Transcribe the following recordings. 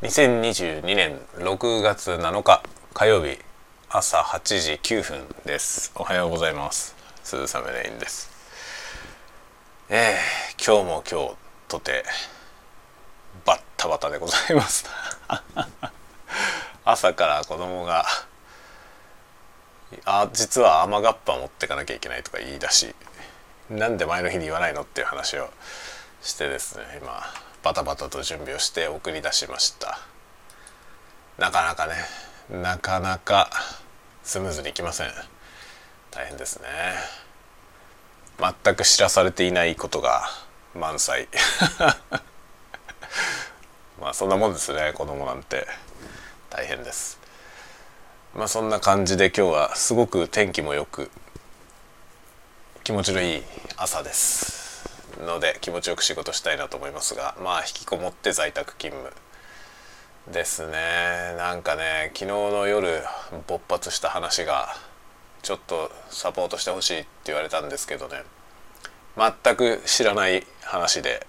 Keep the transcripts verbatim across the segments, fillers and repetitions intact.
にせんにじゅうにねんろくがつなのか火曜日朝はちじきゅうふんです。おはようございます。鈴雨レインです。えー、今日も今日とてバッタバタでございます朝から子供があ実は雨がっぱ持ってかなきゃいけないとか言い出し、なんで前の日に言わないのっていう話をしてですね、今バタバタと準備をして送り出しました。なかなかねなかなかスムーズにいきません。大変ですね。全く知らされていないことが満載まあそんなもんですね、子供なんて大変です。まあそんな感じで今日はすごく天気もよく気持ちのいい朝ですので、気持ちよく仕事したいなと思いますが、まあ引きこもって在宅勤務ですね。なんかね、昨日の夜勃発した話がちょっとサポートしてほしいって言われたんですけどね、全く知らない話で、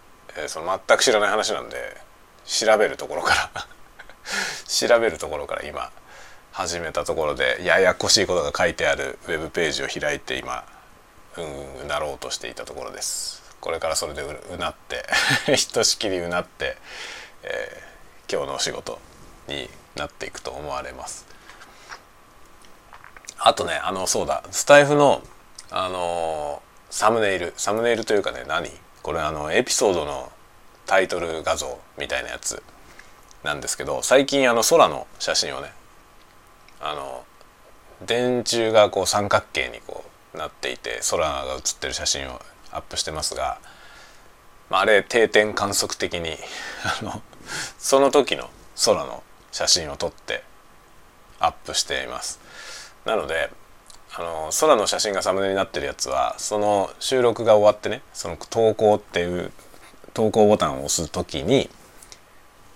その全く知らない話なんで調べるところから調べるところから今始めたところで、ややこしいことが書いてあるウェブページを開いて今うんうんなろうとしていたところです。これからそれでうなってひとしきりうなって、えー、今日のお仕事になっていくと思われます。あとね、あのそうだ、スタイフの、あのー、サムネイルサムネイルというかね、何これ、あのエピソードのタイトル画像みたいなやつなんですけど、最近あの空の写真をね、あの電柱がこう三角形にこうなっていて空が写ってる写真をアップしてますが、まあ、あれ定点観測的にあのその時の空の写真を撮ってアップしています。なのであの空の写真がサムネになってるやつは、その収録が終わってね、その投稿っていう投稿ボタンを押す時に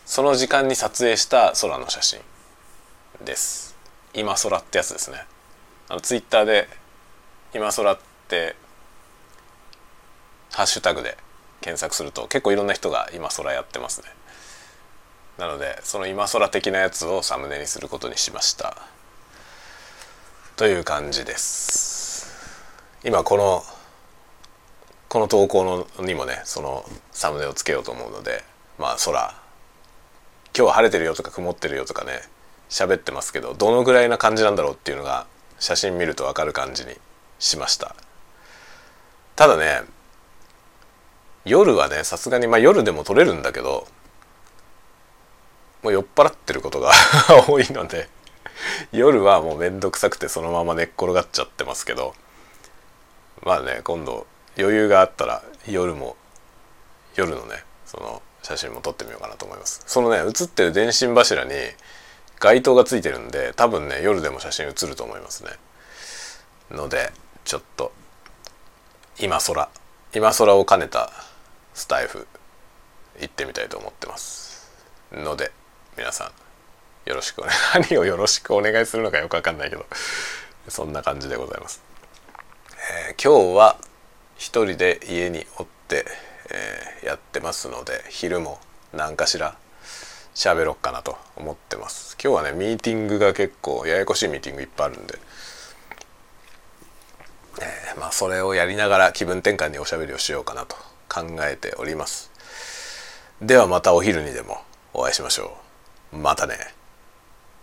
その時間に撮影した空の写真です。今空ってやつですね。あのツイッターで今空ってハッシュタグで検索すると結構いろんな人が今空やってますね。なのでその今空的なやつをサムネにすることにしましたという感じです。今このこの投稿のにもね、そのサムネをつけようと思うので、まあ空今日は晴れてるよとか曇ってるよとかね喋ってますけど、どのぐらいな感じなんだろうっていうのが写真見ると分かる感じにしました。ただね、夜はねさすがに、まあ夜でも撮れるんだけど、もう酔っ払ってることが多いので夜はもうめんどくさくてそのまま寝っ転がっちゃってますけど、まあね今度余裕があったら夜も夜のねその写真も撮ってみようかなと思います。そのね写ってる電信柱に街灯がついてるんで、多分ね夜でも写真写ると思いますね。のでちょっと今空今空を兼ねたスタイフ行ってみたいと思ってますので、皆さんよろしくお願い何をよろしくお願いするのかよくわかんないけどそんな感じでございます。えー、今日は一人で家におって、えー、やってますので、昼も何かしら喋ろっかなと思ってます。今日はねミーティングが結構ややこしいミーティングいっぱいあるんで、えー、まあそれをやりながら気分転換におしゃべりをしようかなと考えております。ではまたお昼にでもお会いしましょう。またね。